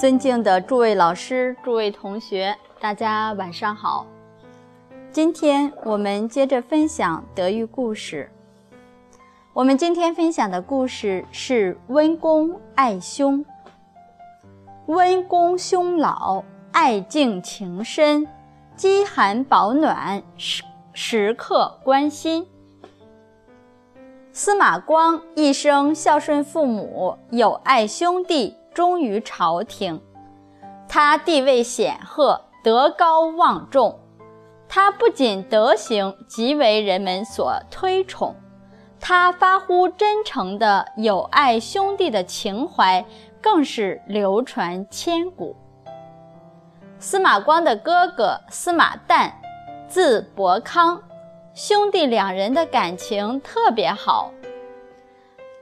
尊敬的诸位老师、诸位同学，大家晚上好。今天我们接着分享德育故事。我们今天分享的故事是温公爱兄。温公兄老，爱敬情深，饥寒保暖，时刻关心。司马光一生孝顺父母，友爱兄弟，忠于朝廷。他地位显赫，德高望重。他不仅德行极为人们所推崇，他发乎真诚的友爱兄弟的情怀更是流传千古。司马光的哥哥司马旦，字伯康，兄弟两人的感情特别好。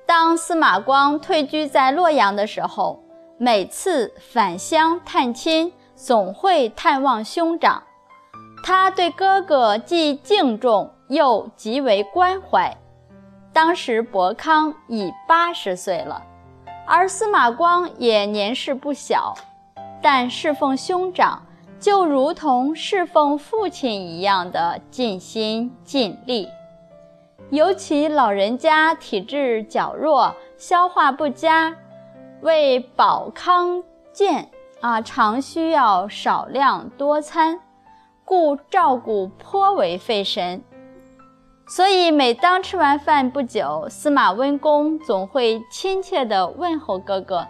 当司马光退居在洛阳的时候，每次返乡探亲，总会探望兄长。他对哥哥既敬重又极为关怀。当时伯康已80岁了，而司马光也年事不小，但侍奉兄长就如同侍奉父亲一样的尽心尽力。尤其老人家体质较弱，消化不佳，为保康健常需要少量多餐，故照顾颇为费神。所以每当吃完饭不久，司马温公总会亲切地问候哥哥：“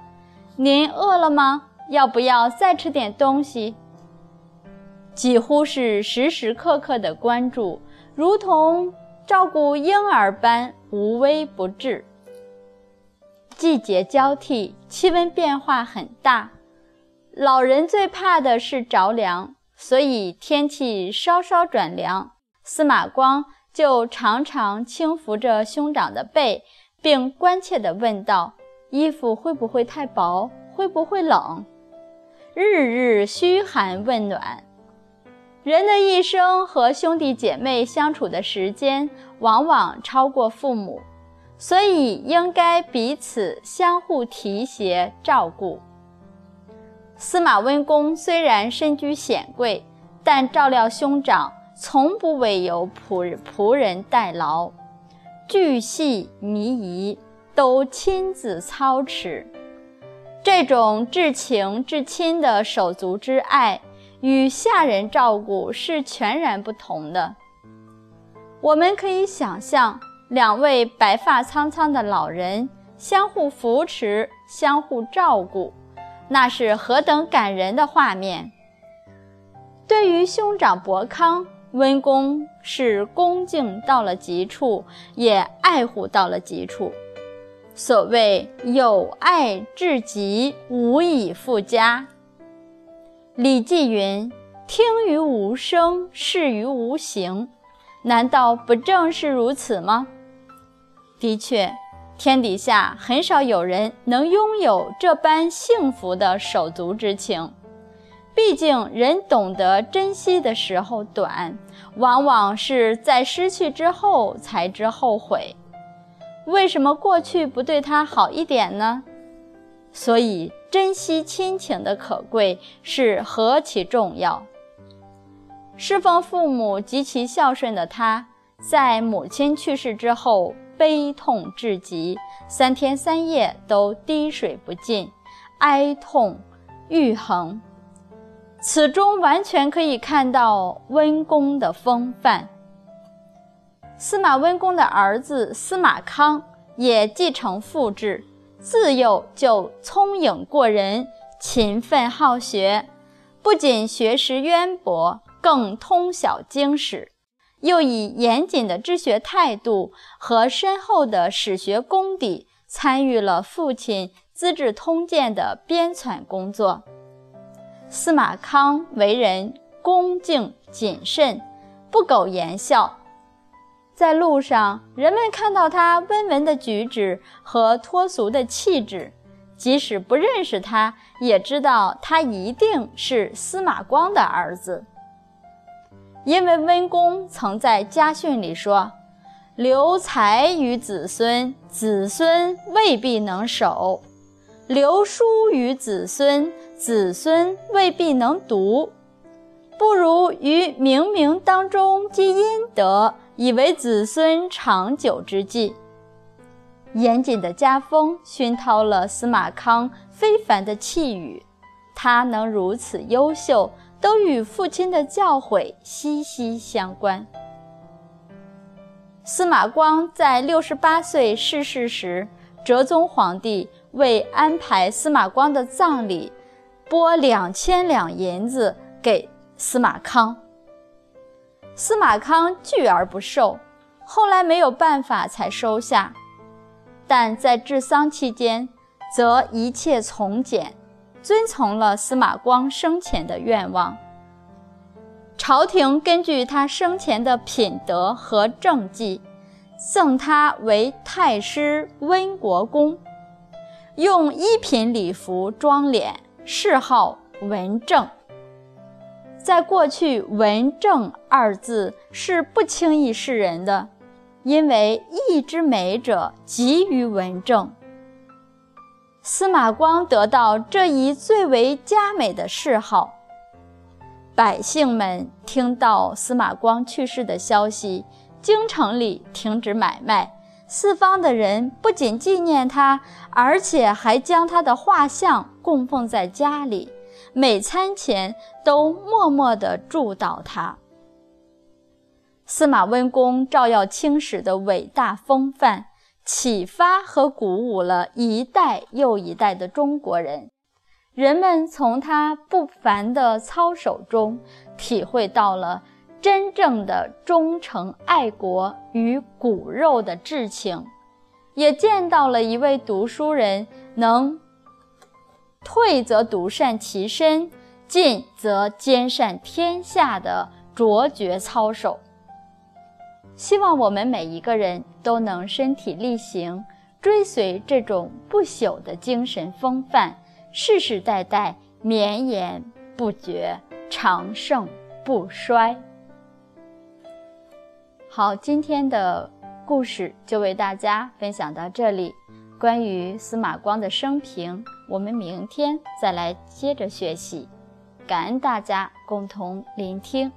您饿了吗？要不要再吃点东西？”几乎是时时刻刻的关注，如同照顾婴儿般无微不至。季节交替，气温变化很大，老人最怕的是着凉，所以天气稍稍转凉，司马光就常常轻扶着兄长的背，并关切地问道：“衣服会不会太薄？会不会冷？”日日嘘寒问暖。人的一生和兄弟姐妹相处的时间往往超过父母，所以应该彼此相互提携照顾。司马温公虽然身居显贵，但照料兄长从不委由仆人代劳，巨细靡遗都亲自操持。这种至情至亲的手足之爱与下人照顾是全然不同的。我们可以想象，两位白发苍苍的老人相互扶持，相互照顾，那是何等感人的画面。对于兄长伯康，温公是恭敬到了极处，也爱护到了极处。所谓友爱至极，无以复加。礼记云：“听于无声，视于无形。”难道不正是如此吗？的确，天底下很少有人能拥有这般幸福的手足之情。毕竟人懂得珍惜的时候短，往往是在失去之后才知后悔。为什么过去不对他好一点呢？所以珍惜亲情的可贵是何其重要。侍奉父母极其孝顺的他，在母亲去世之后悲痛至极，3天3夜都滴水不进，哀痛欲横。此中完全可以看到温公的风范。司马温公的儿子司马康也继承父志，自幼就聪颖过人，勤奋好学，不仅学识渊博，更通晓经史，又以严谨的治学态度和深厚的史学功底参与了父亲《资治通鉴》的编纂工作。司马康为人恭敬谨慎，不苟言笑。在路上，人们看到他温文的举止和脱俗的气质，即使不认识他，也知道他一定是司马光的儿子。因为温公曾在家训里说：“留财于子孙，子孙未必能守。”留书于子孙，子孙未必能读，不如于冥冥当中积阴德，以为子孙长久之计。严谨的家风熏陶了司马康非凡的气宇，他能如此优秀，都与父亲的教诲息息相关。司马光在68岁逝世时，哲宗皇帝为安排司马光的葬礼，拨2000两银子给司马康。司马康拒而不受，后来没有办法才收下。但在治丧期间，则一切从简，遵从了司马光生前的愿望。朝廷根据他生前的品德和政绩，赠他为太师温国公，用1品礼服装殓，谥号文正。在过去，文正二字是不轻易示人的，因为义之美者极于文正。司马光得到这一最为佳美的谥号，百姓们听到司马光去世的消息，京城里停止买卖，四方的人不仅纪念他，而且还将他的画像供奉在家里，每餐前都默默地祝祷他。司马温公照耀青史的伟大风范，启发和鼓舞了一代又一代的中国人，人们从他不凡的操守中体会到了真正的忠诚爱国与骨肉的至情，也见到了一位读书人能退则独善其身，进则兼善天下的卓绝操守。希望我们每一个人都能身体力行，追随这种不朽的精神风范，世世代代绵延不绝，长盛不衰。好，今天的故事就为大家分享到这里。关于司马光的生平，我们明天再来接着学习。感恩大家共同聆听。